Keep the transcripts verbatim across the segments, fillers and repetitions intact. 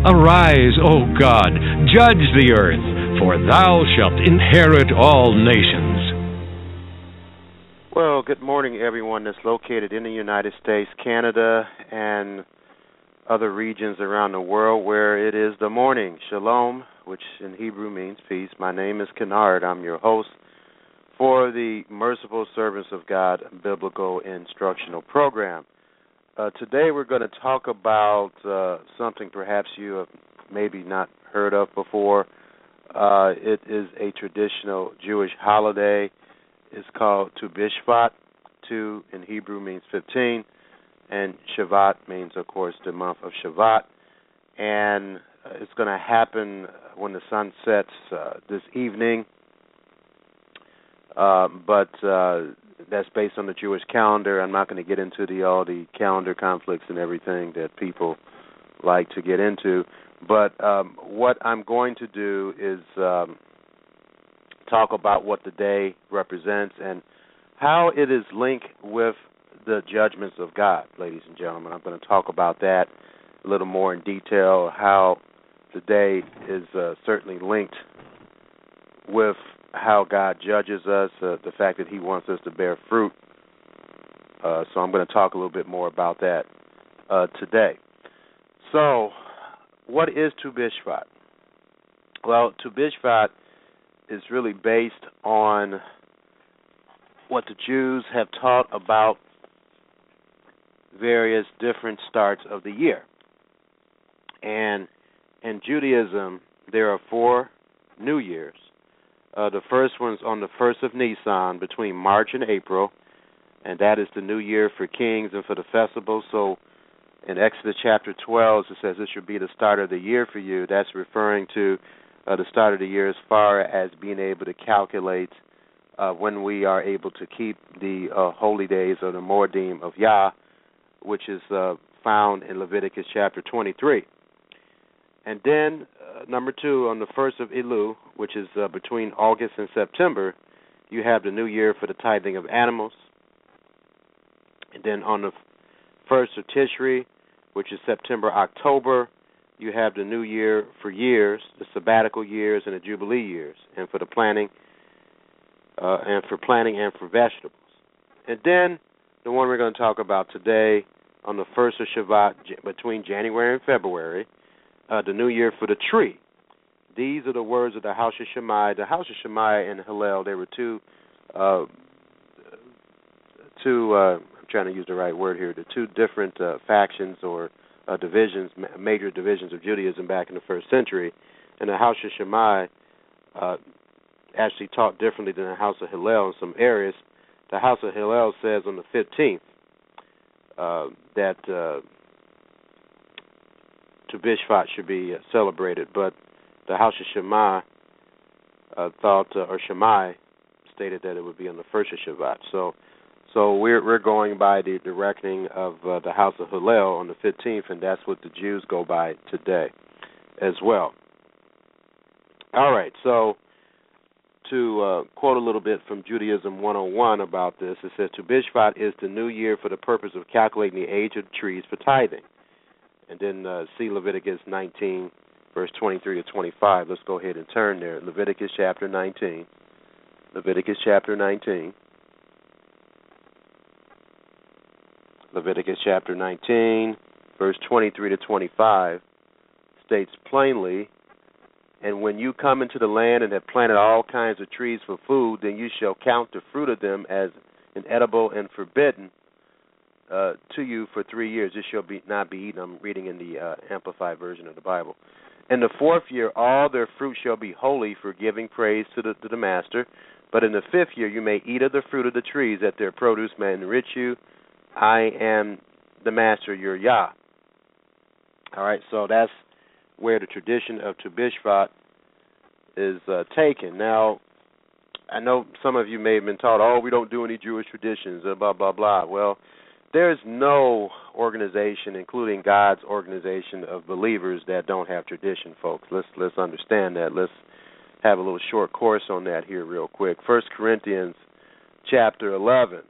Arise, O God, judge the earth, for thou shalt inherit all nations. Well, good morning, everyone that's located in the United States, Canada, and other regions around the world where it is the morning. Shalom, which in Hebrew means peace. My name is Kennard. I'm your host for the Merciful Service of God Biblical Instructional Program. Uh, today we're going to talk about uh, something perhaps you have maybe not heard of before. Uh, it is a traditional Jewish holiday. It's called Tu B'Shevat. Tu in Hebrew means fifteen, and Shiv'at means, of course, the month of Shiv'at. And uh, it's going to happen when the sun sets uh, this evening. Uh, but... Uh, That's based on the Jewish calendar. I'm not going to get into the all the calendar conflicts and everything that people like to get into. But um, what I'm going to do is um, talk about what the day represents and how it is linked with the judgments of God, ladies and gentlemen. I'm going to talk about that a little more in detail, how the day is uh, certainly linked with how God judges us, uh, the fact that he wants us to bear fruit. Uh, so I'm going to talk a little bit more about that uh, today. So what is Tu B'Shevat? Well, Tu B'Shevat is really based on what the Jews have taught about various different starts of the year. And in Judaism, there are four New Years. Uh, the first one's on the first of Nisan between March and April, and that is the new year for kings and for the festivals. So in Exodus chapter twelve, it says this should be the start of the year for you. That's referring to uh, the start of the year as far as being able to calculate uh, when we are able to keep the uh, holy days or the Moedim of Yah, which is uh, found in Leviticus chapter twenty-three. And then, uh, number two, on the first of Elul, which is uh, between August and September, you have the new year for the tithing of animals. And then on the first of Tishri, which is September, October, you have the new year for years, the sabbatical years and the jubilee years, and for the planting, uh, and for planting and for vegetables. And then the one we're going to talk about today, on the first of Shabbat, j- between January and February, Uh, the new year for the tree. These are the words of the House of Shammai. The House of Shammai and Hillel, they were two, uh, two. Uh, I'm trying to use the right word here, the two different uh, factions or uh, divisions, major divisions of Judaism back in the first century. And the House of Shammai uh, actually taught differently than the House of Hillel in some areas. The House of Hillel says on the fifteenth uh, that... Uh, Tu B'Shevat should be uh, celebrated, but the House of Shammai uh, thought, uh, or Shammai stated that it would be on the first of Shabbat. So, so we're we're going by the, the reckoning of uh, the House of Hillel on the fifteenth, and that's what the Jews go by today, as well. All right. So, to uh, quote a little bit from Judaism one oh one about this, it says Tu B'Shevat is the new year for the purpose of calculating the age of trees for tithing. And then uh, see Leviticus nineteen, verse twenty-three to twenty-five. Let's go ahead and turn there. Leviticus chapter nineteen. Leviticus chapter nineteen. Leviticus chapter nineteen, verse twenty-three to twenty-five, states plainly And when you come into the land and have planted all kinds of trees for food, then you shall count the fruit of them as inedible and forbidden uh, to you for three years. This shall be not be eaten. I'm reading in the uh, Amplified version of the Bible. In the fourth year, all their fruit shall be holy for giving praise to the, to the master. But in the fifth year, you may eat of the fruit of the trees, that their produce may enrich you. I am the master, your Yah. All right, so that's where the tradition of Tu B'Shevat is uh, taken. Now, I know some of you may have been taught, oh, we don't do any Jewish traditions, blah, blah, blah. Well, there's no organization, including God's organization of believers, that don't have tradition, folks. Let's let's understand that. Let's have a little short course on that here real quick. First Corinthians chapter eleven.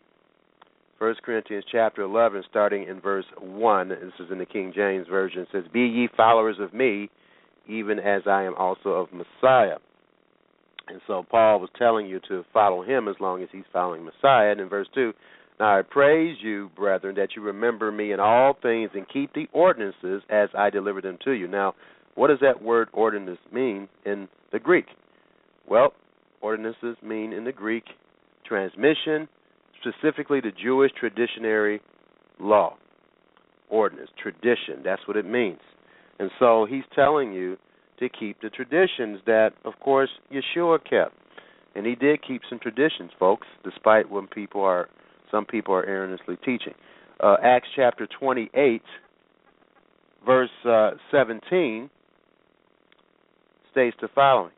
First Corinthians chapter eleven, starting in verse one. This is in the King James Version. It says, "Be ye followers of me, even as I am also of Messiah." And so Paul was telling you to follow him as long as he's following Messiah. And in verse two, "Now I praise you, brethren, that you remember me in all things and keep the ordinances as I delivered them to you." Now, what does that word ordinance mean in the Greek? Well, ordinances mean in the Greek transmission, specifically the Jewish traditionary law. Ordinance, tradition, that's what it means. And so he's telling you to keep the traditions that, of course, Yeshua kept. And he did keep some traditions, folks, despite when people are, some people are erroneously teaching. Uh, Acts chapter twenty-eight, verse uh, seventeen, states the following.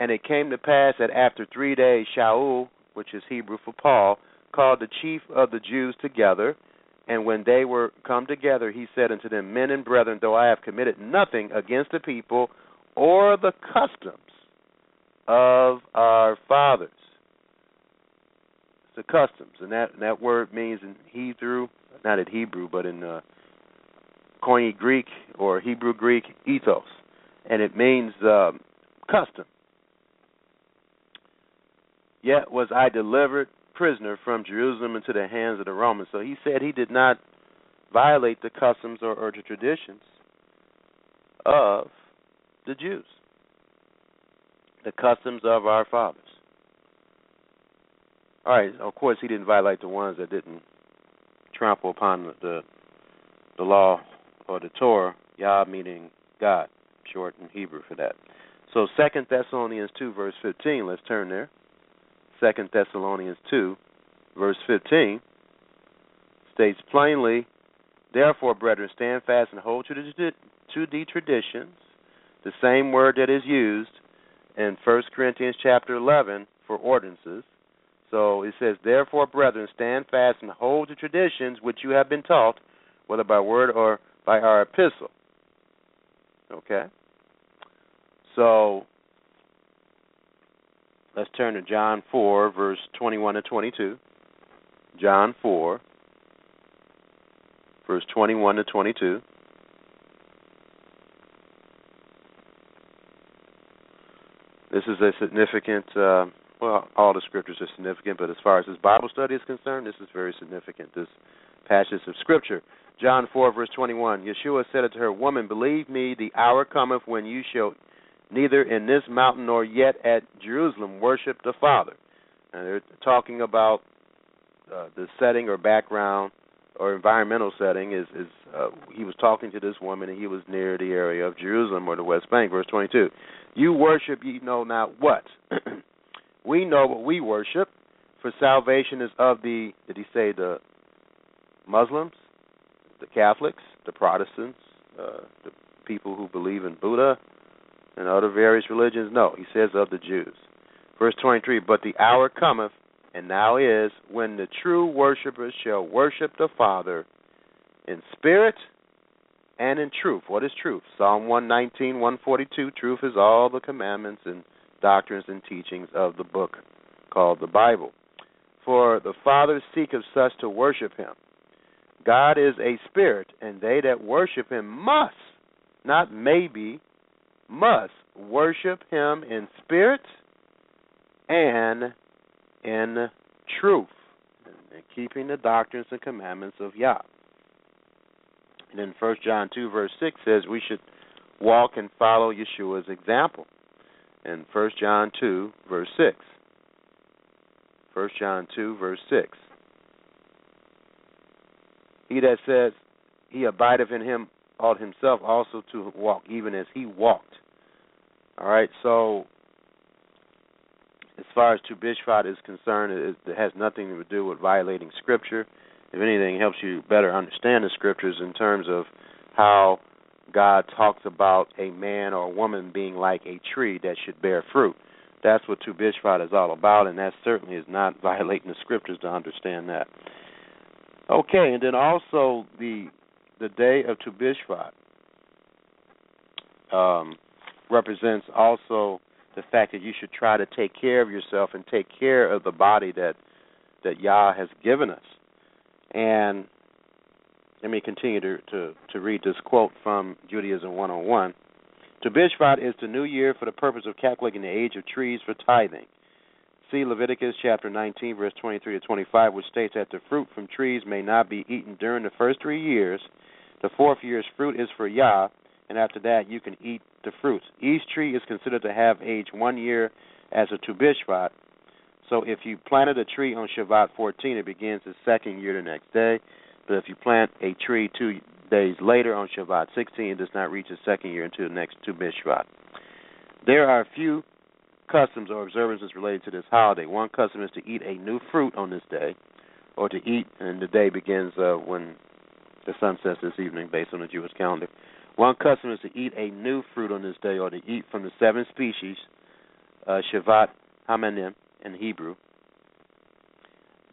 "And it came to pass that after three days, Shaul," which is Hebrew for Paul, "called the chief of the Jews together, and when they were come together, he said unto them, Men and brethren, though I have committed nothing against the people or the customs of our fathers." It's the customs, and that, and that word means in Hebrew, not in Hebrew, but in uh, Koine Greek or Hebrew Greek, ethos, and it means um, custom. "Yet was I delivered prisoner from Jerusalem into the hands of the Romans." So he said he did not violate the customs or, or the traditions of the Jews, the customs of our fathers. All right, of course, he didn't violate the ones that didn't trample upon the the, the law or the Torah, Yah meaning God, short in Hebrew for that. So Second Thessalonians two, verse fifteen, let's turn there. Second Thessalonians two, verse fifteen, states plainly, "Therefore, brethren, stand fast and hold to the, to the traditions," the same word that is used in First Corinthians chapter eleven for ordinances. So it says, "Therefore, brethren, stand fast and hold the traditions which you have been taught, whether by word or by our epistle." Okay? So let's turn to John four, verse twenty-one to twenty-two. John four, verse twenty-one to twenty-two. This is a significant, uh, well, all the scriptures are significant, but as far as this Bible study is concerned, this is very significant, this passage of scripture. John four, verse twenty-one, "Yeshua said unto her, Woman, believe me, the hour cometh when you shall neither in this mountain nor yet at Jerusalem worship the Father." And they're talking about uh, the setting or background or environmental setting. Is, is uh, he was talking to this woman, and he was near the area of Jerusalem or the West Bank. Verse twenty-two, "You worship ye know not what." We know what we worship, for salvation is of the, did he say the Muslims, the Catholics, the Protestants, uh, the people who believe in Buddha, and other various religions? No, he says of the Jews. Verse twenty-three, "But the hour cometh, and now is, when the true worshipers shall worship the Father in spirit and in truth." What is truth? Psalm one nineteen, one forty-two, "Truth is all the commandments and doctrines and teachings of the book called the Bible. For the Father seeketh such to worship him. God is a spirit, and they that worship him must," not maybe, "must worship him in spirit and in truth," and keeping the doctrines and commandments of Yah. And then First John two, verse six says we should walk and follow Yeshua's example. In First John two, verse six. First John two, verse six. He that says he abideth in him ought himself also to walk even as he walked. All right, so as far as Tu B'Shevat is concerned, it has nothing to do with violating Scripture. If anything, it helps you better understand the Scriptures in terms of how God talks about a man or a woman being like a tree that should bear fruit. That's what Tu B'Shevat is all about, and that certainly is not violating the Scriptures to understand that. Okay, and then also the the day of Tu B'Shevat um, represents also the fact that you should try to take care of yourself and take care of the body that that Yah has given us. And let me continue to, to, to read this quote from Judaism one oh one. Tu B'Shevat is the new year for the purpose of calculating the age of trees for tithing. See Leviticus chapter nineteen, verse twenty-three to twenty-five, which states that the fruit from trees may not be eaten during the first three years. The fourth year's fruit is for Yah, and after that you can eat the fruits. Each tree is considered to have age one year as a Tu B'Shevat. So if you planted a tree on Shiv'at fourteen, it begins the second year the next day. But if you plant a tree two days later on Shiv'at sixteen, it does not reach the second year until the next Tu B'Shevat. There are a few customs or observances related to this holiday. One custom is to eat a new fruit on this day, or to eat, and the day begins uh, when the sun sets this evening based on the Jewish calendar. One custom is to eat a new fruit on this day, or to eat from the seven species, uh, Shiv'at HaMinim in Hebrew,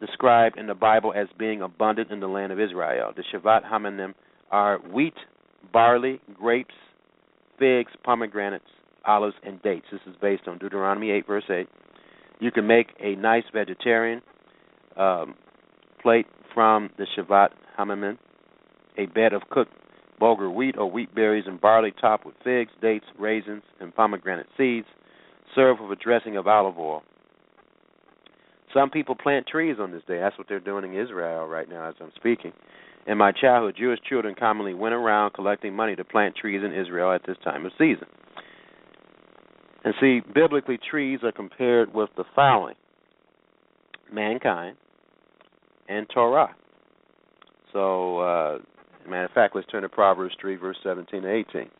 described in the Bible as being abundant in the land of Israel. The Shiv'at HaMinim are wheat, barley, grapes, figs, pomegranates, olives, and dates. This is based on Deuteronomy eight, verse eight. You can make a nice vegetarian um, plate from the Shiv'at HaMinim, a bed of cooked bulgur wheat or wheat berries and barley topped with figs, dates, raisins, and pomegranate seeds, served with a dressing of olive oil. Some people plant trees on this day. That's what they're doing in Israel right now as I'm speaking. In my childhood, Jewish children commonly went around collecting money to plant trees in Israel at this time of season. And see, biblically, trees are compared with the following: mankind and Torah. So, uh, as a matter of fact, let's turn to Proverbs three, verse seventeen to eighteen.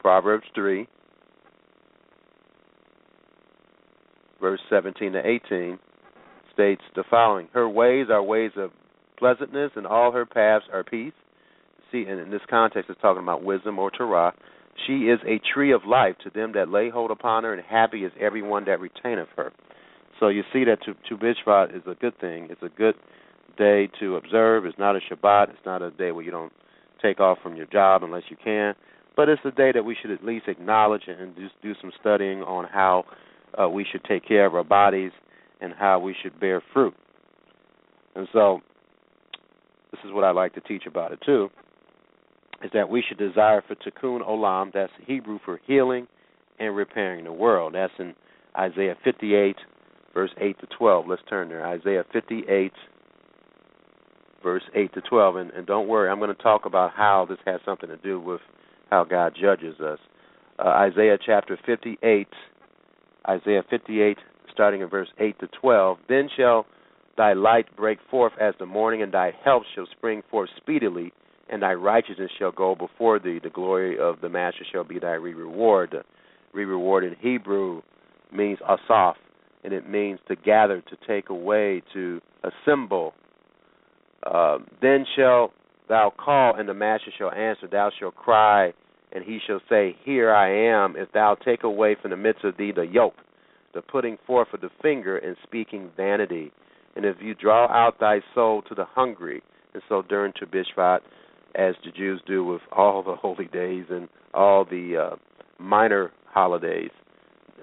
Proverbs three, verse seventeen to eighteen. States the following: her ways are ways of pleasantness, and all her paths are peace. See, and in this context, it's talking about wisdom or Torah. She is a tree of life to them that lay hold upon her, and happy is everyone that retaineth her. So you see that Tu, tu B'Shevat is a good thing. It's a good day to observe. It's not a Shabbat. It's not a day where you don't take off from your job unless you can. But it's a day that we should at least acknowledge and just do some studying on how uh, we should take care of our bodies and how we should bear fruit. And so this is what I like to teach about it too, is that we should desire for tikkun olam, that's Hebrew for healing and repairing the world. That's in Isaiah fifty-eight, verse eight to twelve. Let's turn there. Isaiah fifty-eight, verse eight to twelve. And, and don't worry, I'm going to talk about how this has something to do with how God judges us. Uh, Isaiah chapter fifty-eight, Isaiah fifty-eight, starting in verse eight to twelve, then shall thy light break forth as the morning, and thy help shall spring forth speedily, and thy righteousness shall go before thee. The glory of the master shall be thy re-reward. Re-reward in Hebrew means asaf, and it means to gather, to take away, to assemble. Uh, then shall thou call, and the master shall answer. Thou shalt cry, and he shall say, here I am, if thou take away from the midst of thee the yoke, the putting forth of the finger, and speaking vanity. And if you draw out thy soul to the hungry, and so during Tu B'Shevat, as the Jews do with all the holy days and all the uh, minor holidays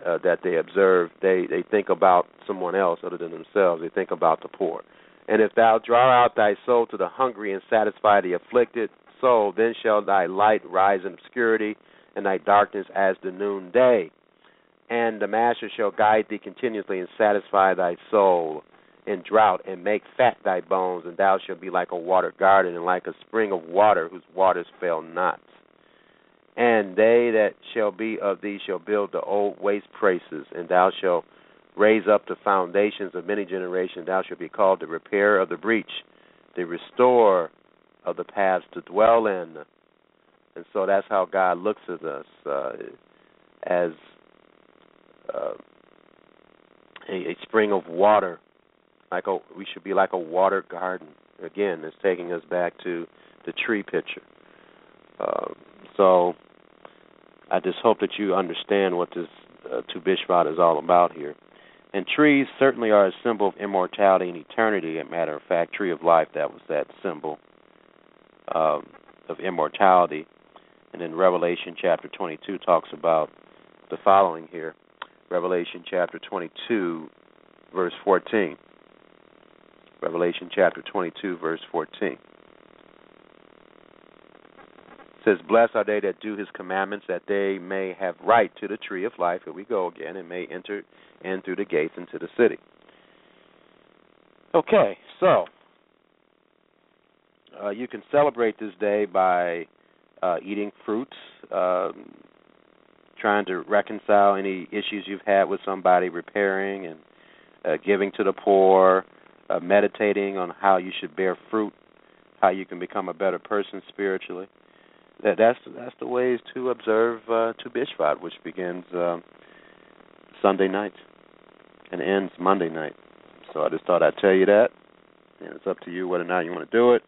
uh, that they observe, they, they think about someone else other than themselves. They think about the poor. And if thou draw out thy soul to the hungry and satisfy the afflicted soul, then shall thy light rise in obscurity, and thy darkness as the noonday. And the master shall guide thee continuously and satisfy thy soul in drought and make fat thy bones, and thou shalt be like a watered garden and like a spring of water whose waters fail not. And they that shall be of thee shall build the old waste places, and thou shalt raise up the foundations of many generations. Thou shalt be called the repairer of the breach, the restorer of the paths to dwell in. And so that's how God looks at us, uh, as uh, a, a spring of water. Like a, we should be like a water garden. Again, it's taking us back to the tree picture. Uh, so I just hope that you understand what this uh, Tu B'Shevat is all about here. And trees certainly are a symbol of immortality and eternity. As a matter of fact, tree of life, that was that symbol uh, of immortality. And then Revelation chapter twenty-two talks about the following here. Revelation chapter twenty-two, verse fourteen. Revelation chapter twenty-two, verse fourteen. It says, blessed are they that do his commandments, that they may have right to the tree of life. Here we go again, and may enter in through the gates into the city. Okay, so uh, you can celebrate this day by uh, eating fruits, uh, trying to reconcile any issues you've had with somebody, repairing and uh, giving to the poor, Uh, meditating on how you should bear fruit, how you can become a better person spiritually. That, that's that's the ways to observe uh, Tu B'Shevat, which begins uh, Sunday night and ends Monday night. So I just thought I'd tell you that, and it's up to you whether or not you want to do it.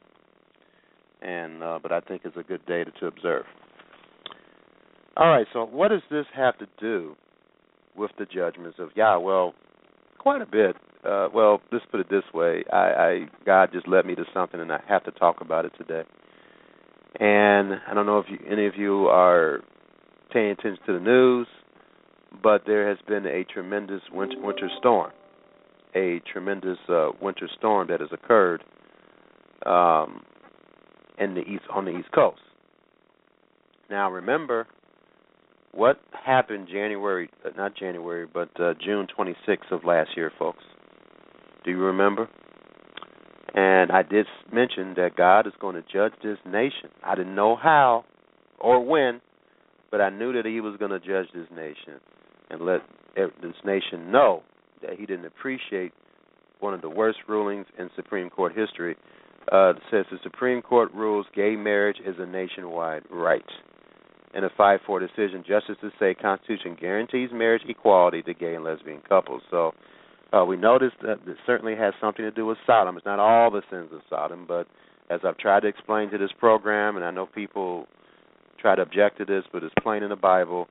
And uh, but I think it's a good day to, to observe. All right. So what does this have to do with the judgments of Yah? Well, quite a bit. Uh, well, let's put it this way. I, I God just led me to something, and I have to talk about it today. And I don't know if you, any of you are paying attention to the news, but there has been a tremendous winter, winter storm, a tremendous uh, winter storm that has occurred um, in the east on the East Coast. Now, remember what happened January, not January, but uh, June twenty-sixth of last year, folks. Do you remember? And I did mention that God is going to judge this nation. I didn't know how or when, but I knew that he was going to judge this nation and let this nation know that he didn't appreciate one of the worst rulings in Supreme Court history. Uh, it says the Supreme Court rules gay marriage is a nationwide right. In a five four decision, justices say Constitution guarantees marriage equality to gay and lesbian couples. So, Uh, we noticed that it certainly has something to do with Sodom. It's not all the sins of Sodom, but as I've tried to explain to this program, and I know people try to object to this, but it's plain in the Bible,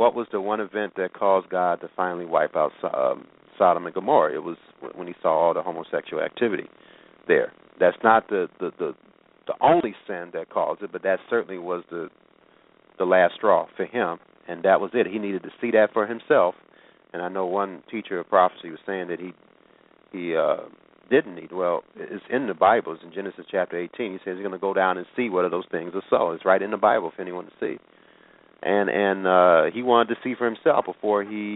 what was the one event that caused God to finally wipe out um, Sodom and Gomorrah? It was when he saw all the homosexual activity there. That's not the, the, the, the only sin that caused it, but that certainly was the the last straw for him, and that was it. He needed to see that for himself. And I know one teacher of prophecy was saying that he he uh, didn't need. Well, it's in the Bible. It's in Genesis chapter eighteen. He says he's going to go down and see whether those things are so. It's right in the Bible for anyone to see. And and uh, he wanted to see for himself before he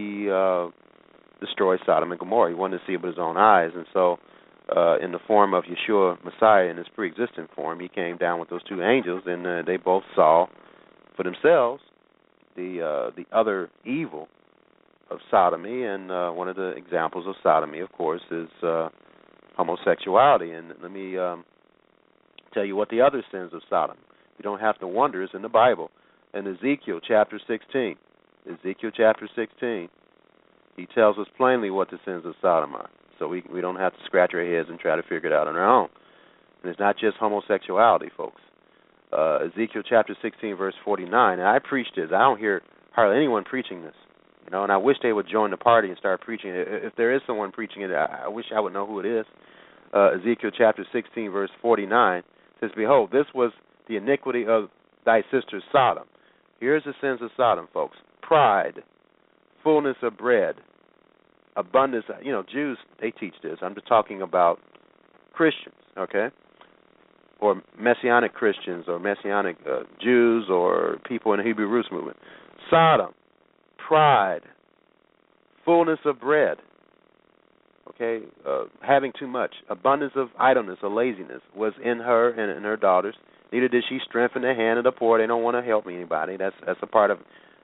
uh, destroyed Sodom and Gomorrah. He wanted to see it with his own eyes. And so uh, in the form of Yeshua, Messiah, in his pre-existent form, he came down with those two angels, and uh, they both saw for themselves the uh, the other evil of sodomy, and uh, one of the examples of sodomy, of course, is uh, homosexuality. And let me um, tell you what the other sins of Sodom. You don't have to wonder. It's in the Bible. In Ezekiel chapter sixteen, Ezekiel chapter sixteen, he tells us plainly what the sins of Sodom are. So we we don't have to scratch our heads and try to figure it out on our own. And it's not just homosexuality, folks. Uh, Ezekiel chapter sixteen, verse forty-nine, and I preach this. I don't hear hardly anyone preaching this. You know, and I wish they would join the party and start preaching it. If there is someone preaching it, I wish I would know who it is. Uh, Ezekiel chapter sixteen, verse forty-nine says, behold, this was the iniquity of thy sister Sodom. Here's the sins of Sodom, folks. Pride, fullness of bread, abundance. You know, Jews, they teach this. I'm just talking about Christians, okay, or Messianic Christians or Messianic uh, Jews or people in the Hebrew Roots movement. Sodom. Pride, fullness of bread, okay, uh, having too much, abundance of idleness or laziness was in her and in her daughters, Neither did she strengthen the hand of the poor. They don't want to help anybody. That's that's a part of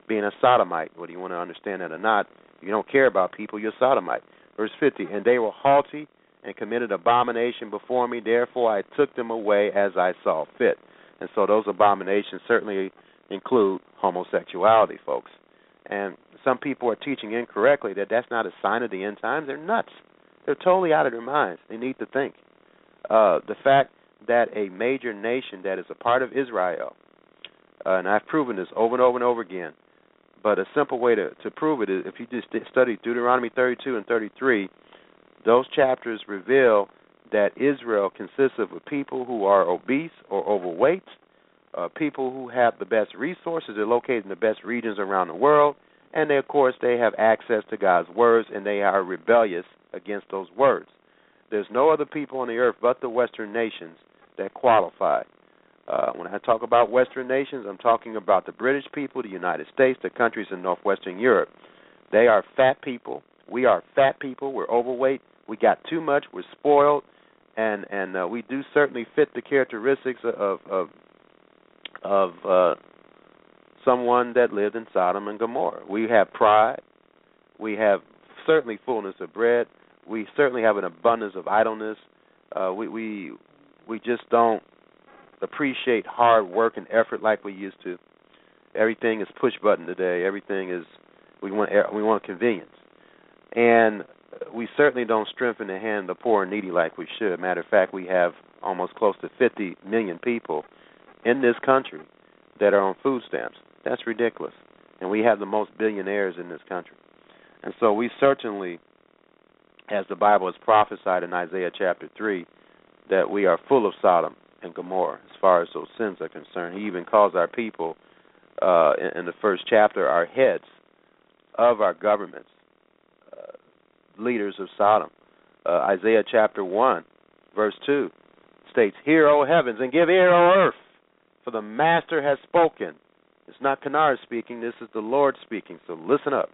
being a sodomite. Whether you want to understand that or not, you don't care about people, you're a sodomite. Verse fifty, and they were haughty and committed abomination before me. Therefore I took them away as I saw fit. And so those abominations certainly include homosexuality, folks. And some people are teaching incorrectly that that's not a sign of the end times. They're nuts. They're totally out of their minds. They need to think. Uh, the fact that a major nation that is a part of Israel, uh, and I've proven this over and over and over again, but a simple way to, to prove it is if you just study Deuteronomy thirty-two and thirty-three, those chapters reveal that Israel consists of people who are obese or overweight, uh, people who have the best resources, they're located in the best regions around the world, and they, of course, they have access to God's words, and they are rebellious against those words. There's no other people on the earth but the Western nations that qualify. Uh, when I talk about Western nations, I'm talking about the British people, the United States, the countries in northwestern Europe. They are fat people. We are fat people. We're overweight. We got too much. We're spoiled. And and uh, we do certainly fit the characteristics of of, of uh, someone that lived in Sodom and Gomorrah. We have pride. We have certainly fullness of bread. We certainly have an abundance of idleness. Uh, we, we we just don't appreciate hard work and effort like we used to. Everything is push button today. Everything is we want we want convenience. And we certainly don't strengthen the hand of the poor and needy like we should. Matter of fact, we have almost close to fifty million people in this country that are on food stamps. That's ridiculous. And we have the most billionaires in this country. And so we certainly, as the Bible has prophesied in Isaiah chapter three, that we are full of Sodom and Gomorrah as far as those sins are concerned. He even calls our people uh, in, in the first chapter our heads of our governments. Leaders of Sodom. Uh, Isaiah chapter one, verse two, states, "Hear, O heavens, and give ear, O earth, for the Master has spoken." It's not Kennard speaking, this is the Lord speaking, so listen up.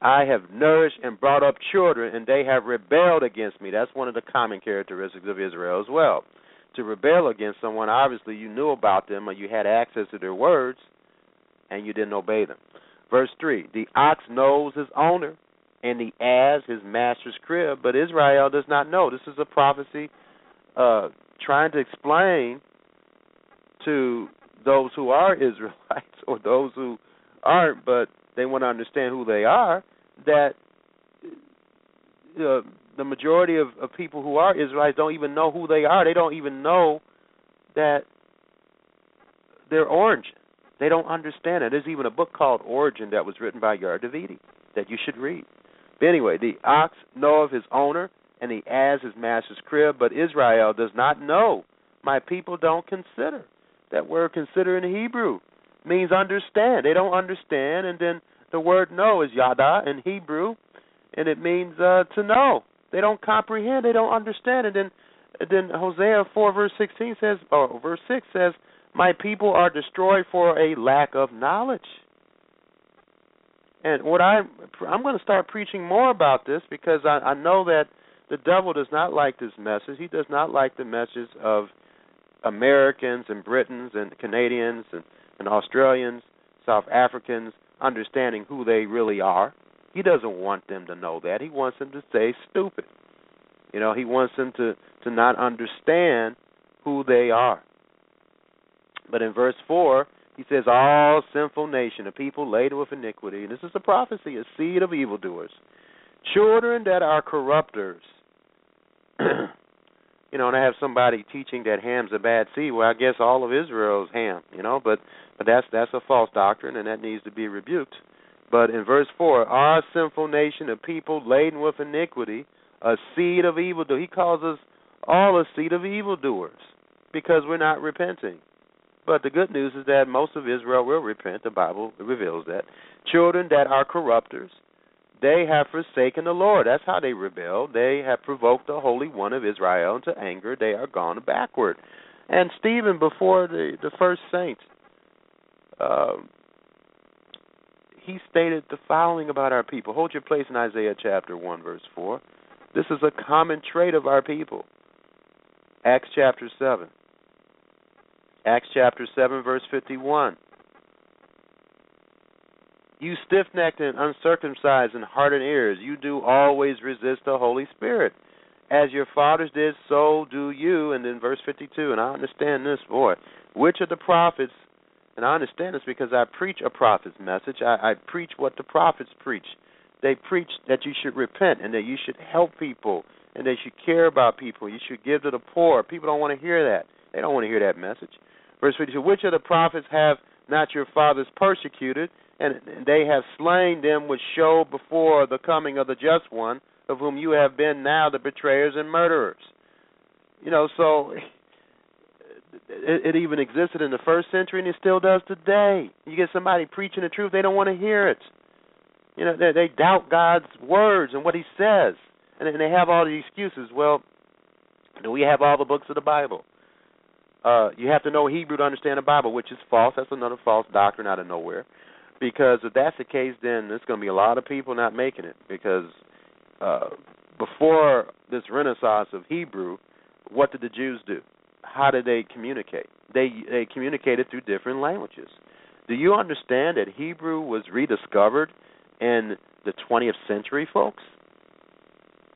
"I have nourished and brought up children, and they have rebelled against me." That's one of the common characteristics of Israel as well. To rebel against someone, obviously you knew about them, or you had access to their words, and you didn't obey them. Verse three, "The ox knows his owner, and the ass his master's crib, but Israel does not know." This is a prophecy uh, trying to explain to those who are Israelites or those who aren't, but they want to understand who they are, that uh, the majority of, of people who are Israelites don't even know who they are. They don't even know that they're origin. They don't understand it. There's even a book called Origin that was written by Yair Davidiy that you should read. But anyway, "The ox knoweth his owner, and the ass his master's crib, but Israel does not know." My people don't consider. That word "consider" in Hebrew means understand. They don't understand. And then the word "know" is yada in Hebrew, and it means uh, to know. They don't comprehend. They don't understand. And then, and then Hosea four verse sixteen says, or verse six says, "My people are destroyed for a lack of knowledge." And what I, I'm going to start preaching more about this because I, I know that the devil does not like this message. He does not like the message of Americans and Britons and Canadians and, and Australians, South Africans, understanding who they really are. He doesn't want them to know that. He wants them to stay stupid. You know, he wants them to, to not understand who they are. But in verse four, he says, "All sinful nation, a people laden with iniquity," and this is a prophecy, "a seed of evildoers, children that are corrupters." You know, and I have somebody teaching that ham's a bad seed. Well, I guess all of Israel's ham, you know, but, but that's that's a false doctrine, and that needs to be rebuked. But in verse four, "All sinful nation, a people laden with iniquity, a seed of evildoers." He calls us all a seed of evildoers because we're not repenting. But the good news is that most of Israel will repent. The Bible reveals that. "Children that are corrupters, they have forsaken the Lord." That's how they rebel. "They have provoked the Holy One of Israel into anger. They are gone backward." And Stephen, before the, the first saint, um, he stated the following about our people. Hold your place in Isaiah chapter one, verse four. This is a common trait of our people. Acts chapter seven. Acts chapter seven, verse fifty-one. You stiff-necked and uncircumcised in heart and ears, you do always resist the Holy Spirit. As your fathers did, so do you. And then verse fifty-two, and I understand this, boy. Which of the prophets, and I understand this because I preach a prophet's message. I, I preach what the prophets preach. They preach that you should repent and that you should help people and that you care about people. You should give to the poor. People don't want to hear that. They don't want to hear that message. Verse fifty-two, which of the prophets have not your fathers persecuted, and they have slain them which showed before the coming of the Just One, of whom you have been now the betrayers and murderers. You know, so it, it even existed in the first century, and it still does today. You get somebody preaching the truth, they don't want to hear it. You know, they, they doubt God's words and what he says, and, and they have all the excuses. Well, we have all the books of the Bible. Uh, you have to know Hebrew to understand the Bible, which is false. That's another false doctrine out of nowhere. Because if that's the case, then there's going to be a lot of people not making it. Because uh, before this renaissance of Hebrew, what did the Jews do? How did they communicate? They they communicated through different languages. Do you understand that Hebrew was rediscovered in the twentieth century, folks?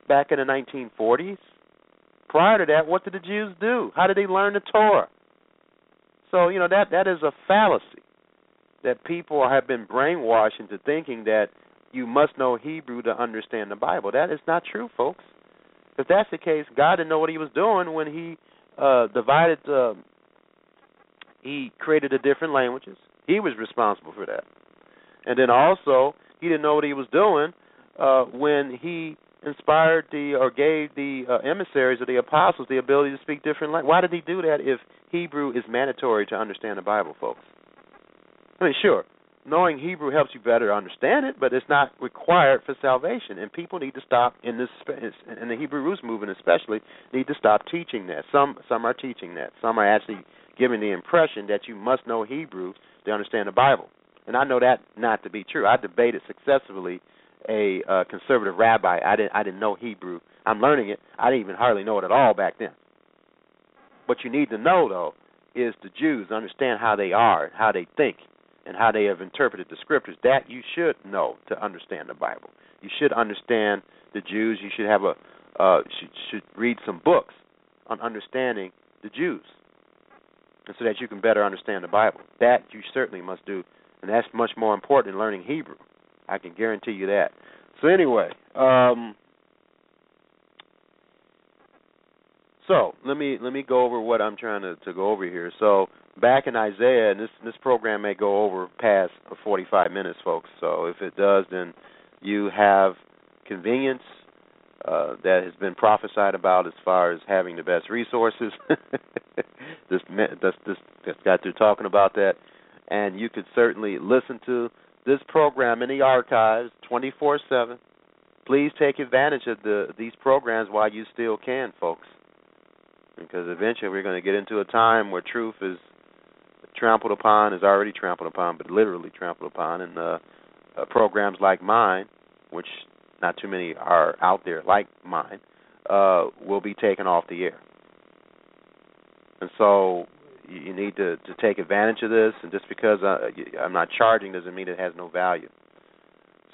Back in the nineteen forties? Prior to that, what did the Jews do? How did they learn the Torah? So, you know, that, that is a fallacy that people have been brainwashed into thinking that you must know Hebrew to understand the Bible. That is not true, folks. If that's the case, God didn't know what he was doing when he uh, divided, uh, he created the different languages. He was responsible for that. And then also, he didn't know what he was doing uh, when he inspired the or gave the uh, emissaries or the apostles the ability to speak different languages. Why did he do that if Hebrew is mandatory to understand the Bible, folks? I mean, sure, knowing Hebrew helps you better understand it, but it's not required for salvation. And people need to stop, in this, in the Hebrew roots movement especially, need to stop teaching that. Some some are teaching that. Some are actually giving the impression that you must know Hebrew to understand the Bible. And I know that not to be true. I debated successfully a uh, conservative rabbi. I didn't I didn't know Hebrew. I'm learning it. I didn't even hardly know it at all back then. What you need to know, though, is the Jews, understand how they are, how they think, and how they have interpreted the scriptures. That you should know to understand the Bible. You should understand the Jews. You should have a uh, should, should read some books on understanding the Jews, and so that you can better understand the Bible. That you certainly must do, and that's much more important than learning Hebrew. I can guarantee you that. So anyway, um, so let me let me go over what I'm trying to, to go over here. So. Back in Isaiah, and this this program may go over past forty-five minutes, folks. So if it does, then you have convenience uh, that has been prophesied about as far as having the best resources. This that's this just got through talking about that, and you could certainly listen to this program in the archives twenty-four seven. Please take advantage of the these programs while you still can, folks, because eventually we're going to get into a time where truth is trampled upon, is already trampled upon, but literally trampled upon, and uh, uh, programs like mine, which not too many are out there like mine, uh, will be taken off the air. And so you need to, to take advantage of this, and just because I, I'm not charging doesn't mean it has no value.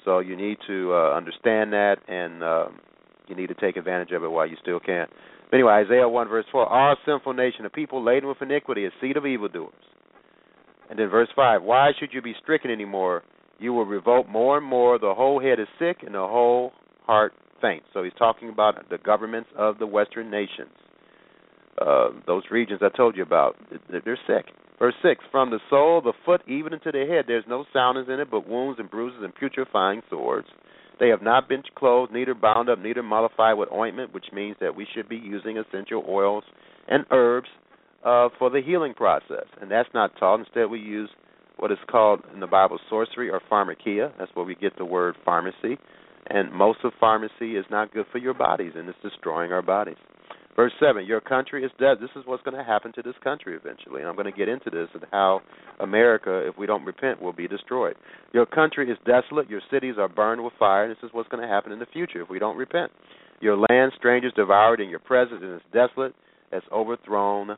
So you need to uh, understand that, and um, you need to take advantage of it while you still can. But anyway, Isaiah one, verse four, all sinful nation, a people laden with iniquity, a seed of evildoers. And then verse five, why should you be stricken anymore? You will revolt more and more. The whole head is sick and the whole heart faints. So he's talking about the governments of the Western nations. Uh, those regions I told you about, they're sick. Verse six, from the sole of the foot even into the head, there's no soundness in it but wounds and bruises and putrefying sores. They have not been clothed, neither bound up, neither mollified with ointment, which means that we should be using essential oils and herbs Uh, for the healing process, and that's not taught. Instead, we use what is called in the Bible sorcery or pharmakia. That's where we get the word pharmacy, and most of pharmacy is not good for your bodies, and it's destroying our bodies. Verse seven, your country is dead. This is what's going to happen to this country eventually, and I'm going to get into this and how America, if we don't repent, will be destroyed. Your country is desolate. Your cities are burned with fire, and this is what's going to happen in the future if we don't repent. Your land, strangers devoured in your presence, and it's desolate, that's overthrown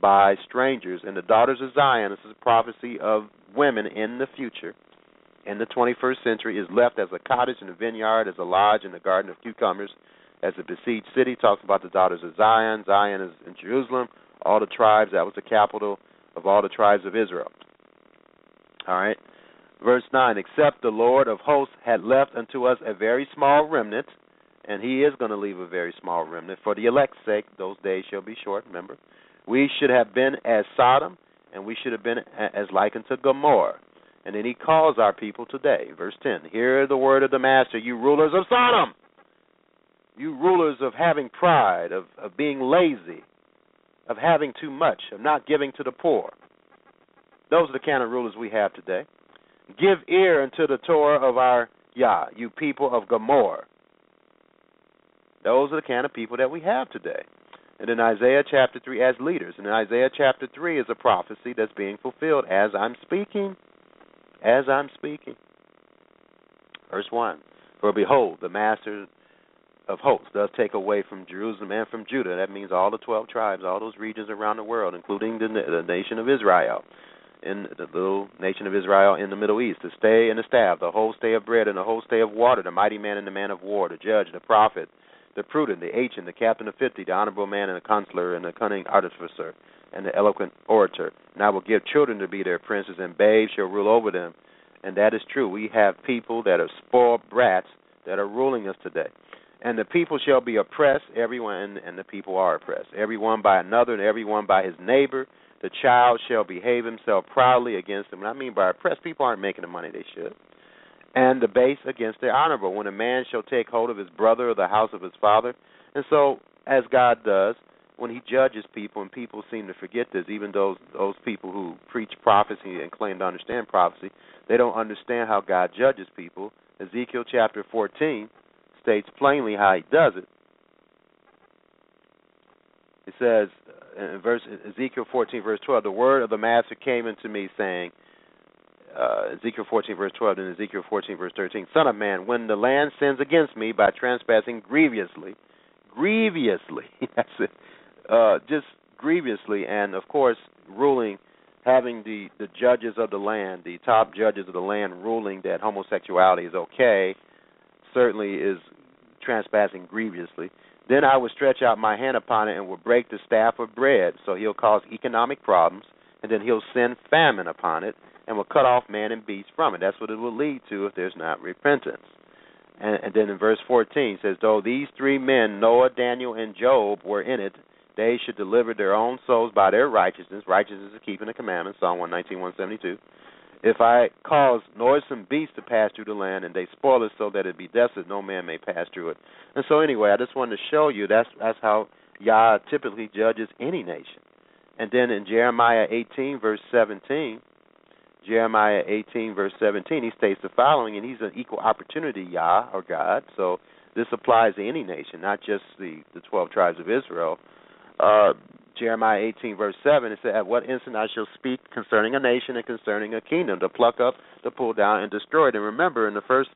by strangers. And the daughters of Zion, this is a prophecy of women in the future, in the twenty-first century, is left as a cottage in a vineyard, as a lodge in the garden of cucumbers, as a besieged city. Talks about the daughters of Zion. Zion is in Jerusalem, all the tribes. That was the capital of all the tribes of Israel. All right. Verse nine, except the Lord of hosts had left unto us a very small remnant, and he is going to leave a very small remnant. For the elect's sake, those days shall be short, remember. We should have been as Sodom, and we should have been as like unto Gomorrah. And then he calls our people today. Verse ten, hear the word of the Master, you rulers of Sodom, you rulers of having pride, of, of being lazy, of having too much, of not giving to the poor. Those are the kind of rulers we have today. Give ear unto the Torah of our Yah, you people of Gomorrah. Those are the kind of people that we have today. And in Isaiah chapter three, as leaders. And in Isaiah chapter three is a prophecy that's being fulfilled as I'm speaking. As I'm speaking. Verse one. For behold, the Master of hosts does take away from Jerusalem and from Judah. That means all the twelve tribes, all those regions around the world, including the, the nation of Israel. In the little nation of Israel in the Middle East, the stay and the staff, the whole stay of bread and the whole stay of water, the mighty man and the man of war, the judge, the prophet, the prudent, the ancient, the captain of fifty, the honorable man and the counselor and the cunning artificer and the eloquent orator. And I will give children to be their princes, and babes shall rule over them. And that is true. We have people that are spoiled brats that are ruling us today. And the people shall be oppressed, everyone, and the people are oppressed, everyone by another and everyone by his neighbor. The child shall behave himself proudly against them. And I mean by oppressed, people aren't making the money they should. And the base against the honorable. When a man shall take hold of his brother or the house of his father. And so, as God does, when he judges people, and people seem to forget this, even those those people who preach prophecy and claim to understand prophecy, they don't understand how God judges people. Ezekiel chapter fourteen states plainly how he does it. It says, in verse Ezekiel fourteen, verse twelve, the word of the Master came unto me, saying, uh, Ezekiel fourteen, verse twelve, and Ezekiel fourteen, verse thirteen, Son of man, when the land sins against me by transgressing grievously, grievously, that's it, uh, just grievously, and of course, ruling, having the, the judges of the land, the top judges of the land ruling that homosexuality is okay, certainly is transgressing grievously. Then I will stretch out my hand upon it and will break the staff of bread. So he'll cause economic problems, and then he'll send famine upon it and will cut off man and beast from it. That's what it will lead to if there's not repentance. And, and then in verse fourteen it says, though these three men, Noah, Daniel, and Job, were in it, they should deliver their own souls by their righteousness. Righteousness is keeping the commandments, Psalm one nineteen, one seventy-two. If I cause noisome beasts to pass through the land, and they spoil it so that it be desolate, no man may pass through it. And so anyway, I just wanted to show you that's that's how Yah typically judges any nation. And then in Jeremiah eighteen, verse seventeen, Jeremiah eighteen, verse seventeen, he states the following, and he's an equal opportunity Yah, or God. So this applies to any nation, not just the, the twelve tribes of Israel. Uh Jeremiah eighteen, verse seven, it says, at what instant I shall speak concerning a nation and concerning a kingdom, to pluck up, to pull down, and destroy it. And remember, in the first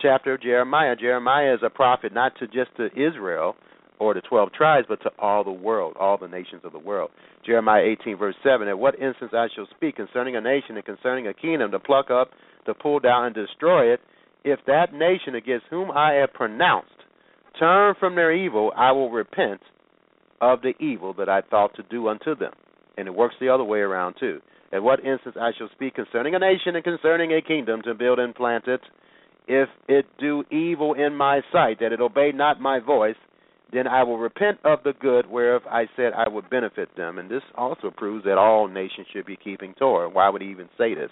chapter of Jeremiah, Jeremiah is a prophet not to just to Israel or the twelve tribes, but to all the world, all the nations of the world. Jeremiah eighteen, verse seven, at what instant I shall speak concerning a nation and concerning a kingdom, to pluck up, to pull down, and destroy it. If that nation against whom I have pronounced turn from their evil, I will repent of the evil that I thought to do unto them. And it works the other way around too. At what instance I shall speak concerning a nation and concerning a kingdom, to build and plant it, if it do evil in my sight, that it obey not my voice, then I will repent of the good whereof I said I would benefit them. And this also proves that all nations should be keeping Torah. Why would he even say this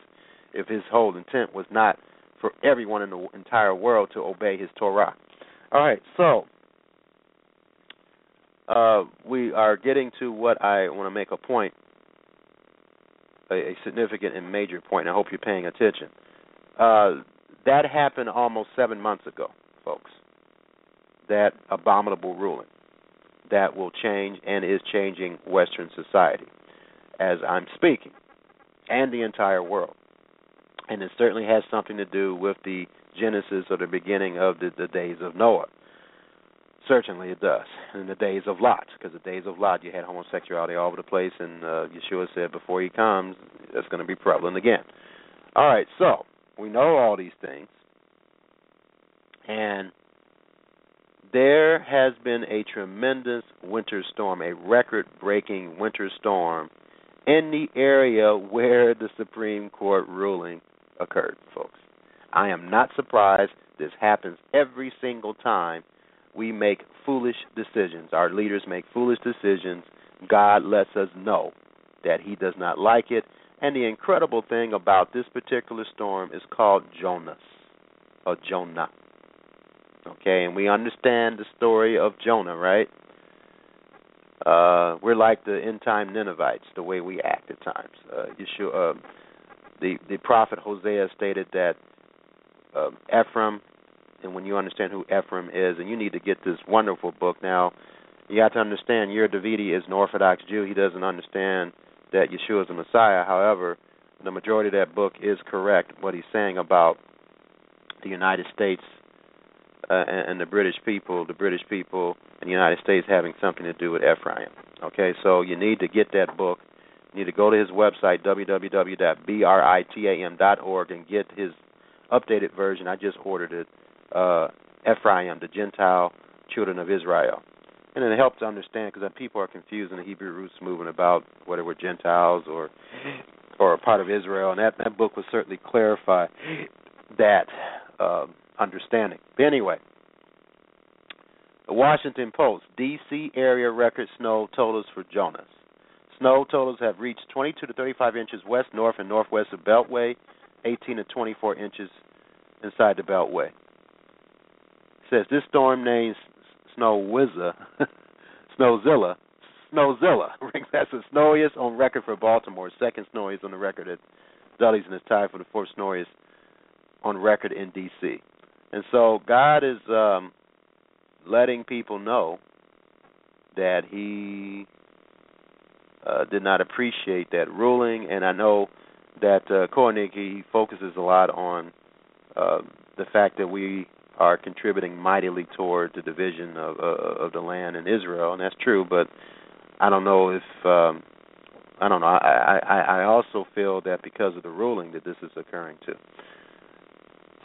if his whole intent was not for everyone in the entire world to obey his Torah? All right, so Uh, we are getting to what I want to make a point, a, a significant and major point. I hope you're paying attention. Uh, that happened almost seven months ago, folks, that abominable ruling that will change and is changing Western society as I'm speaking, and the entire world. And it certainly has something to do with the genesis or the beginning of the, the days of Noah. Certainly it does, in the days of Lot, because the days of Lot, you had homosexuality all over the place, and uh, Yeshua said before he comes, that's going to be prevalent again. All right, so we know all these things, and there has been a tremendous winter storm, a record-breaking winter storm in the area where the Supreme Court ruling occurred, folks. I am not surprised. This happens every single time we make foolish decisions. Our leaders make foolish decisions. God lets us know that he does not like it. And the incredible thing about this particular storm is called Jonas, or Jonah. Okay, and we understand the story of Jonah, right? Uh, we're like the end-time Ninevites, the way we act at times. Uh, Yeshua, uh, the, the prophet Hosea stated that uh, Ephraim, and when you understand who Ephraim is, and you need to get this wonderful book now, you have to understand Yair Davidiy is an Orthodox Jew. He doesn't understand that Yeshua is the Messiah. However, the majority of that book is correct, what he's saying about the United States Uh, and, and the British people, the British people and the United States having something to do with Ephraim. Okay, so you need to get that book. You need to go to his website, w w w dot britam dot org, and get his updated version. I just ordered it, uh, Ephraim, the Gentile children of Israel. And it helps to understand, because people are confused in the Hebrew Roots movement about whether we're Gentiles or or a part of Israel, and that, that book will certainly clarify that uh, understanding. But anyway, the Washington Post, D C area record snow totals for Jonas. Snow totals have reached twenty-two to thirty-five inches west, north, and northwest of Beltway, eighteen to twenty-four inches inside the Beltway. It says this storm named Snow Whizza, Snowzilla, Snowzilla. That's the snowiest on record for Baltimore, second snowiest on the record at Dulles, and it's tied for the fourth snowiest on record in D C And so God is um, letting people know that he uh, did not appreciate that ruling. And I know that uh, Kornicki focuses a lot on uh, the fact that we are contributing mightily toward the division of, uh, of the land in Israel, and that's true. But I don't know if um, I don't know. I, I I also feel that because of the ruling that this is occurring too.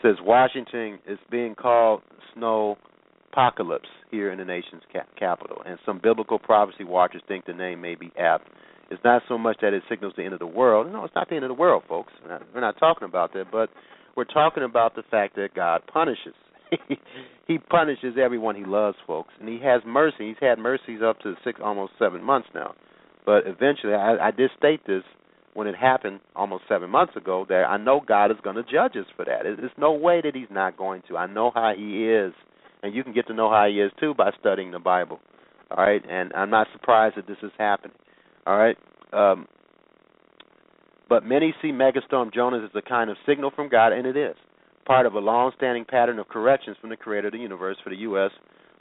Says Washington is being called snowpocalypse here in the nation's cap- capital, and some biblical prophecy watchers think the name may be apt. It's not so much that it signals the end of the world. No, it's not the end of the world, folks. We're not, we're not talking about that, but we're talking about the fact that God punishes. He punishes everyone he loves, folks, and he has mercy. He's had mercies up to six, almost seven months now. But eventually, I, I did state this, when it happened almost seven months ago, that I know God is going to judge us for that. There's no way that he's not going to. I know how he is, and you can get to know how he is, too, by studying the Bible, all right? And I'm not surprised that this is happening, all right? Um, but many see Megastorm Jonas as a kind of signal from God, and it is, part of a long-standing pattern of corrections from the creator of the universe for the U S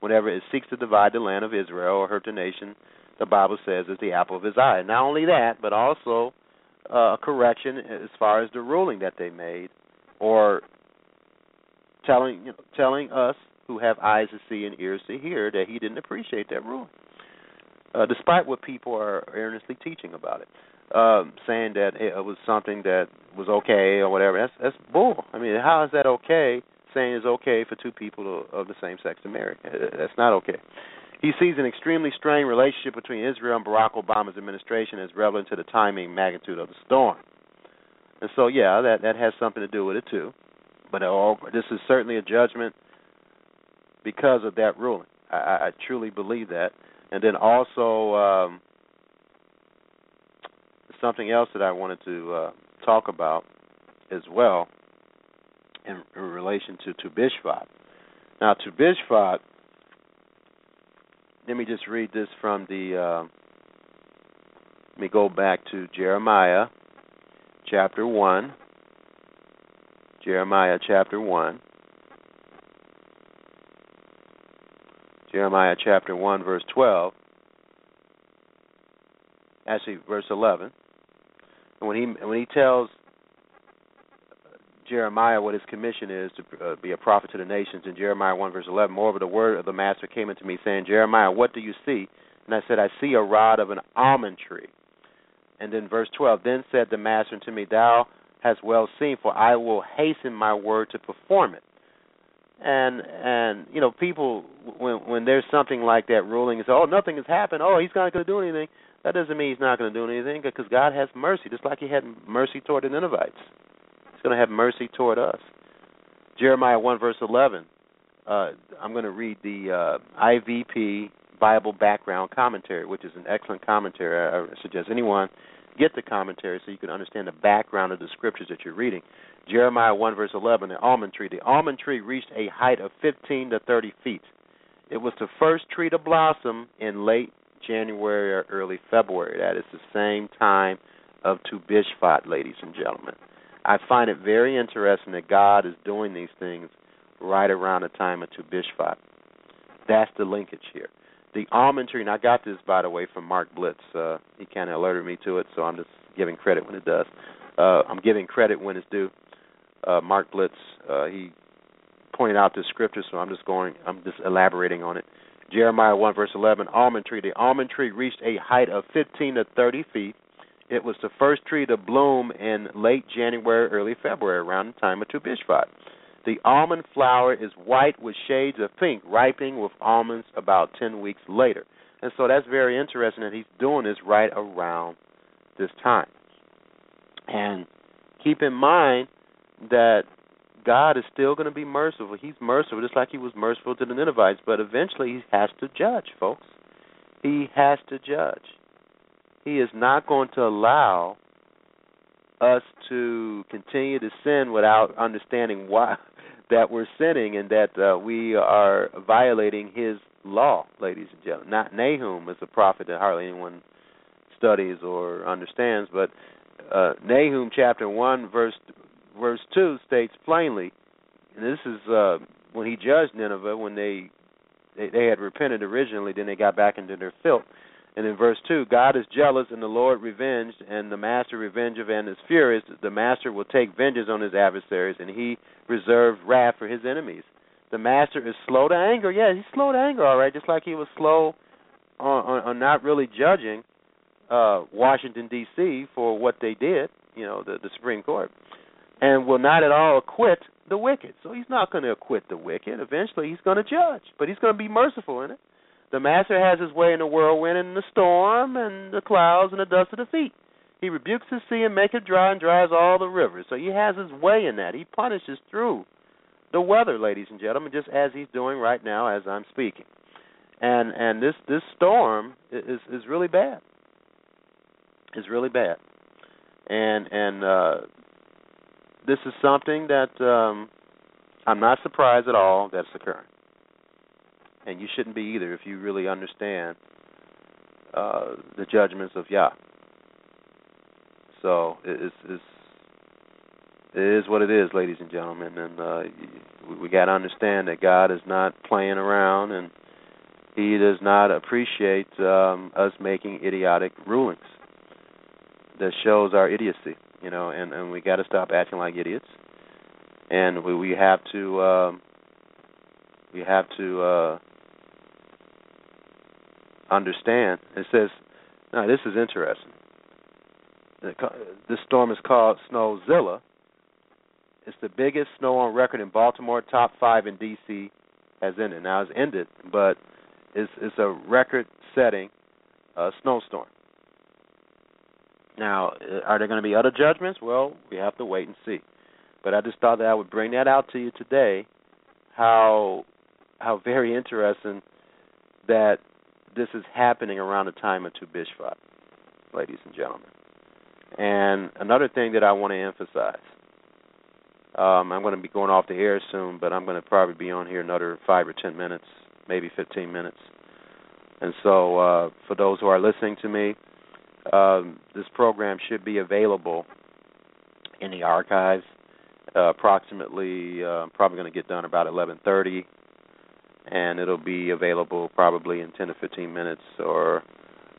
whenever it seeks to divide the land of Israel or hurt the nation, the Bible says, is the apple of his eye. And not only that, but also Uh, correction as far as the ruling that they made, or telling you know, telling us who have eyes to see and ears to hear that he didn't appreciate that ruling, uh, despite what people are earnestly teaching about it, um, saying that it was something that was okay or whatever. That's, that's bull. I mean, how is that okay, saying it's okay for two people of the same sex to marry? That's not okay. He sees an extremely strained relationship between Israel and Barack Obama's administration as relevant to the timing and magnitude of the storm. And so, yeah, that, that has something to do with it, too. But it all, this is certainly a judgment because of that ruling. I, I truly believe that. And then also um, something else that I wanted to uh, talk about as well in, in relation to Tu B'Shevat. Now, Tu B'Shevat, let me just read this from the, uh, let me go back to Jeremiah chapter one. Jeremiah chapter one. Jeremiah chapter one, verse twelve. Actually, verse eleven. And when he when he tells Jeremiah what his commission is, to uh, be a prophet to the nations, in Jeremiah one, verse eleven. Moreover, the word of the Master came unto me, saying, Jeremiah, what do you see? And I said, I see a rod of an almond tree. And then verse twelve, then said the Master unto me, Thou hast well seen, for I will hasten my word to perform it. And, and you know, people, when when there's something like that ruling, and say, oh, nothing has happened, oh, he's not going to do anything. That doesn't mean he's not going to do anything, because God has mercy, just like he had mercy toward the Ninevites. He's going to have mercy toward us. Jeremiah one, verse eleven. Uh, I'm going to read the uh, I V P Bible Background Commentary, which is an excellent commentary. I suggest anyone get the commentary so you can understand the background of the scriptures that you're reading. Jeremiah one, verse eleven, the almond tree. The almond tree reached a height of fifteen to thirty feet. It was the first tree to blossom in late January or early February. That is the same time of Tu B'Shevat, ladies and gentlemen. I find it very interesting that God is doing these things right around the time of Tu B'Shevat. That's the linkage here. The almond tree, and I got this, by the way, from Mark Blitz. Uh, he kind of alerted me to it, so I'm just giving credit when it does. Uh, I'm giving credit when it's due. Uh, Mark Blitz, uh, he pointed out this scripture, so I'm just going, I'm just elaborating on it. Jeremiah one, verse eleven, almond tree. The almond tree reached a height of fifteen to thirty feet. It was the first tree to bloom in late January, early February, around the time of Tu B'Shevat. The almond flower is white with shades of pink, ripening with almonds about ten weeks later. And so that's very interesting that he's doing this right around this time. And keep in mind that God is still going to be merciful. He's merciful, just like he was merciful to the Ninevites, but eventually he has to judge, folks. He has to judge. He is not going to allow us to continue to sin without understanding why that we're sinning and that uh, we are violating his law, ladies and gentlemen. Not Nahum is a prophet that hardly anyone studies or understands, but uh, Nahum chapter one, verse two states plainly, and this is uh, when he judged Nineveh, when they, they they had repented originally, then they got back into their filth. And in verse two, God is jealous, and the Lord revenged, and the Master revengeth and is furious. The Master will take vengeance on his adversaries, and he reserved wrath for his enemies. The Master is slow to anger. Yeah, he's slow to anger, all right, just like he was slow on, on, on not really judging uh, Washington, D C for what they did, you know, the, the Supreme Court, and will not at all acquit the wicked. So he's not going to acquit the wicked. Eventually he's going to judge, but he's going to be merciful in it. The Master has his way in the whirlwind and the storm and the clouds and the dust of the feet. He rebukes the sea and maketh it dry and dries all the rivers. So he has his way in that. He punishes through the weather, ladies and gentlemen, just as he's doing right now as I'm speaking. And and this, this storm is is really bad. It's really bad. And and uh, this is something that um, I'm not surprised at all that's occurring. And you shouldn't be either if you really understand uh, the judgments of Yah. So it's, it's, it is what it is, ladies and gentlemen. And uh, we got to understand that God is not playing around, and he does not appreciate um, us making idiotic rulings that shows our idiocy. You know, and, and we got to stop acting like idiots. And we, we have to... Um, we have to... Uh, understand. It says, now this is interesting. This storm is called Snowzilla. It's the biggest snow on record in Baltimore. Top five in D C has ended. Now it's ended, but it's, it's a record-setting uh, snowstorm. Now, are there going to be other judgments? Well, we have to wait and see. But I just thought that I would bring that out to you today. How how very interesting that this is happening around the time of Tu B'Shevat, ladies and gentlemen. And another thing that I want to emphasize, um, I'm going to be going off the air soon, but I'm going to probably be on here another five or ten minutes, maybe fifteen minutes. And so uh, for those who are listening to me, um, this program should be available in the archives. Uh, approximately, uh, I'm probably going to get done about eleven thirty, and it'll be available probably in ten to fifteen minutes or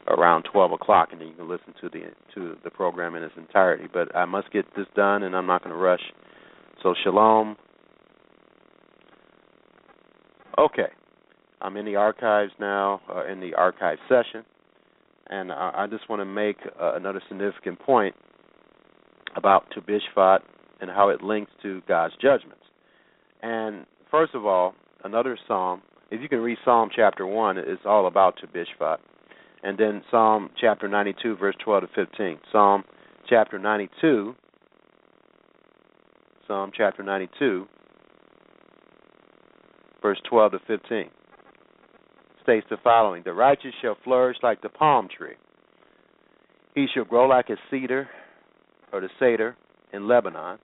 around twelve o'clock, and then you can listen to the to the program in its entirety. But I must get this done, and I'm not going to rush. So shalom. Okay. I'm in the archives now, uh, in the archive session, and I, I just want to make uh, another significant point about Tu B'Shevat and how it links to God's judgments. And first of all, another psalm, if you can read Psalm chapter one, it's all about Tu B'Shevat. And then Psalm chapter ninety-two, verse twelve to fifteen. Psalm chapter ninety-two, Psalm chapter ninety-two, verse twelve to fifteen. States the following: the righteous shall flourish like the palm tree. He shall grow like a cedar, or the cedar in Lebanon.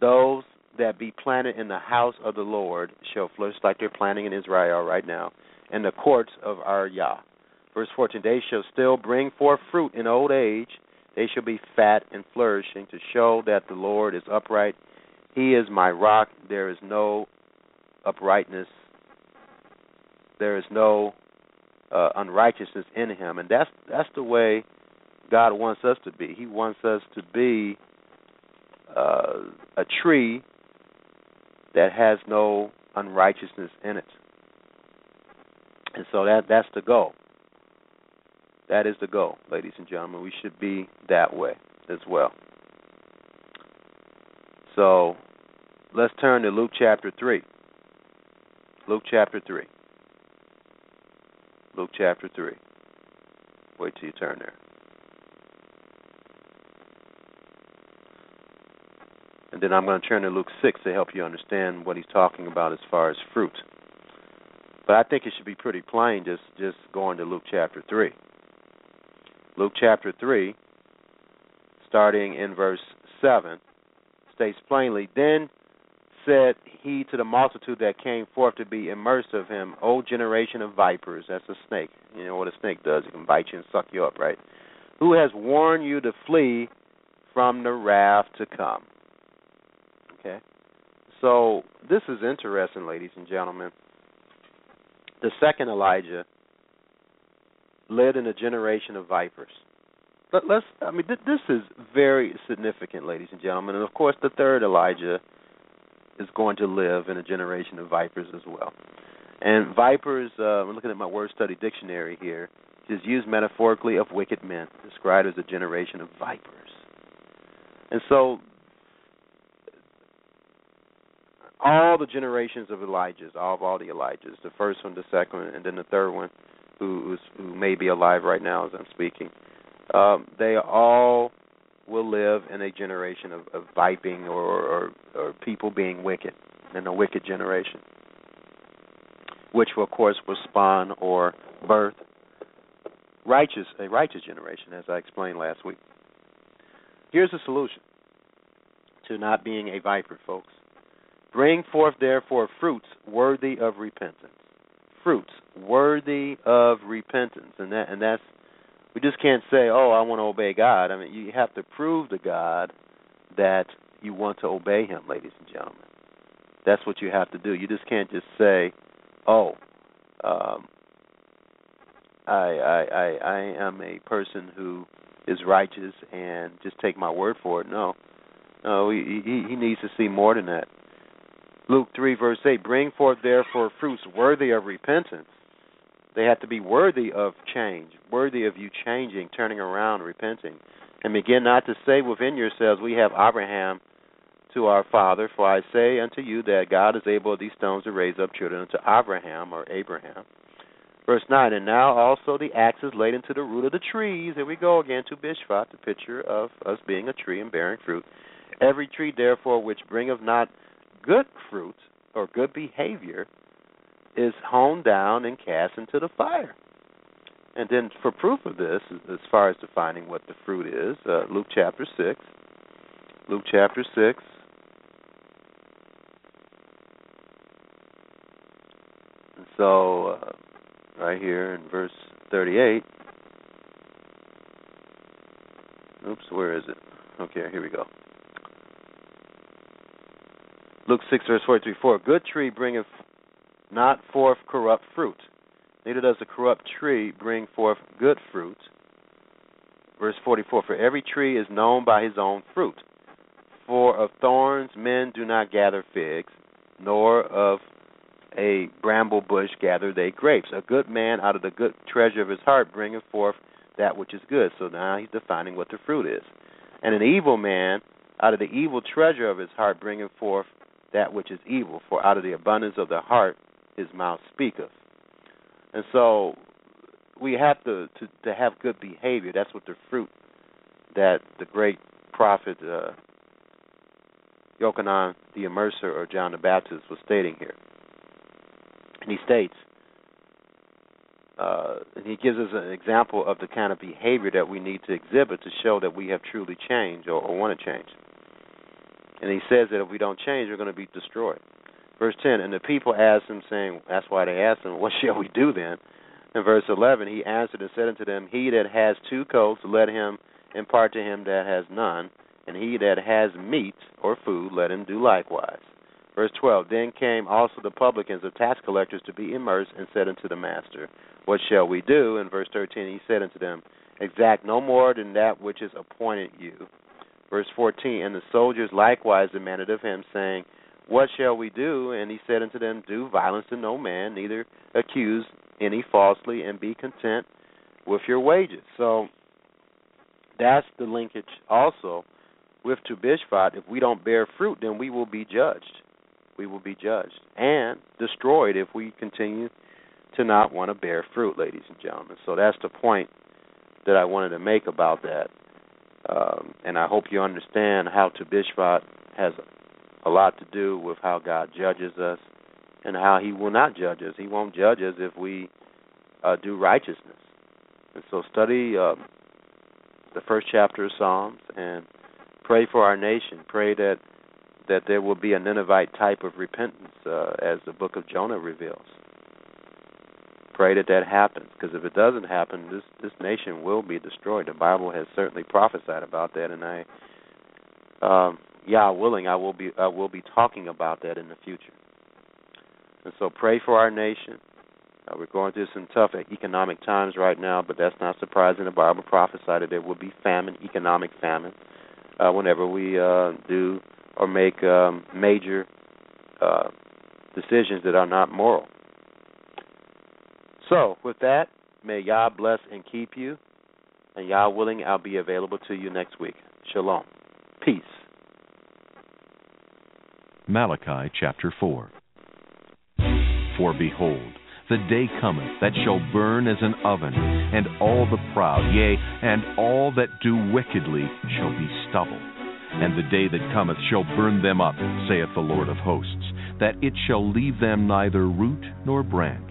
Those that be planted in the house of the Lord shall flourish like they're planting in Israel right now, in the courts of our Yah. Verse fourteen: they shall still bring forth fruit in old age. They shall be fat and flourishing, to show that the Lord is upright. He is my rock. There is no uprightness. There is no uh, unrighteousness in him. And that's that's the way God wants us to be. He wants us to be uh, a tree that has no unrighteousness in it. And so that that's the goal. That is the goal, ladies and gentlemen. We should be that way as well. So let's turn to Luke chapter three. Luke chapter three. Luke chapter three. Wait till you turn there. And then I'm going to turn to Luke six to help you understand what he's talking about as far as fruit. But I think it should be pretty plain just, just going to Luke chapter three. Luke chapter three, starting in verse seven, states plainly, "Then said he to the multitude that came forth to be immersed of him, O generation of vipers," that's a snake. You know what a snake does, it can bite you and suck you up, right? "Who has warned you to flee from the wrath to come?" Okay? So this is interesting, ladies and gentlemen. The second Elijah lived in a generation of vipers. But let's, I mean, th- this is very significant, ladies and gentlemen. And of course, the third Elijah is going to live in a generation of vipers as well. And vipers, uh, I'm looking at my word study dictionary here, is used metaphorically of wicked men, described as a generation of vipers. And so all the generations of Elijahs, all of all the Elijahs, the first one, the second one, and then the third one, who, who may be alive right now as I'm speaking, um, they all will live in a generation of, of viping or, or, or people being wicked, in a wicked generation, which, will, of course, will spawn or birth righteous a righteous generation, as I explained last week. Here's the solution to not being a viper, folks. "Bring forth, therefore, fruits worthy of repentance." Fruits worthy of repentance, and that and that's we just can't say, "Oh, I want to obey God." I mean, you have to prove to God that you want to obey him, ladies and gentlemen. That's what you have to do. You just can't just say, "Oh, um, I, I I I am a person who is righteous and just take my word for it." No, no, he he, he needs to see more than that. Luke three, verse eight, "Bring forth therefore fruits worthy of repentance." They have to be worthy of change, worthy of you changing, turning around, repenting. "And begin not to say within yourselves, we have Abraham to our father, for I say unto you that God is able of these stones to raise up children unto Abraham," or Abraham. Verse nine, "And now also the axe is laid into the root of the trees." Here we go again, Tu B'Shevat, the picture of us being a tree and bearing fruit. "Every tree therefore which bringeth not good fruit," or good behavior, "is hewn down and cast into the fire." And then for proof of this, as far as defining what the fruit is, uh, Luke chapter six. Luke chapter six. And so, uh, right here in verse thirty-eight. Oops, where is it? Okay, here we go. Luke six, verse forty-three, "A good tree bringeth not forth corrupt fruit, neither does a corrupt tree bring forth good fruit." Verse forty-four, "For every tree is known by his own fruit." For of thorns men do not gather figs, nor of a bramble bush gather they grapes. A good man out of the good treasure of his heart bringeth forth that which is good. So now he's defining what the fruit is. And an evil man out of the evil treasure of his heart bringeth forth that which is evil. For out of the abundance of the heart his mouth speaketh. And so we have to, to, to have good behavior. That's what the fruit that the great prophet uh, Yochanan the Immerser or John the Baptist was stating here. And he states, uh, and he gives us an example of the kind of behavior that we need to exhibit to show that we have truly changed or, or want to change. And he says that if we don't change, we're going to be destroyed. Verse ten, and the people asked him, saying, that's why they asked him, what shall we do then? In verse eleven, he answered and said unto them, he that has two coats, let him impart to him that has none, and he that has meat or food, let him do likewise. Verse twelve, then came also the publicans, the tax collectors, to be immersed, and said unto the master, what shall we do? In verse thirteen, he said unto them, exact no more than that which is appointed you. Verse fourteen, and the soldiers likewise demanded of him, saying, what shall we do? And he said unto them, do violence to no man, neither accuse any falsely, and be content with your wages. So that's the linkage also with Tu B'Shevat. If we don't bear fruit, then we will be judged. We will be judged and destroyed if we continue to not want to bear fruit, ladies and gentlemen. So that's the point that I wanted to make about that. Um, and I hope you understand how Tu B'Shevat has a lot to do with how God judges us and how he will not judge us. He won't judge us if we uh, do righteousness. And so study uh, the first chapter of Psalms and pray for our nation. Pray that that there will be a Ninevite type of repentance, uh, as the book of Jonah reveals. Pray that that happens, because if it doesn't happen, this, this nation will be destroyed. The Bible has certainly prophesied about that, and I, um, Yah willing, I will be I will be talking about that in the future. And so pray for our nation. Uh, we're going through some tough economic times right now, but that's not surprising. The Bible prophesied that there will be famine, economic famine, uh, whenever we uh, do or make um, major uh, decisions that are not moral. So, with that, may Yah bless and keep you, and Yah willing, I'll be available to you next week. Shalom. Peace. Malachi chapter four. For behold, the day cometh that shall burn as an oven, and all the proud, yea, and all that do wickedly shall be stubble. And the day that cometh shall burn them up, saith the Lord of hosts, that it shall leave them neither root nor branch.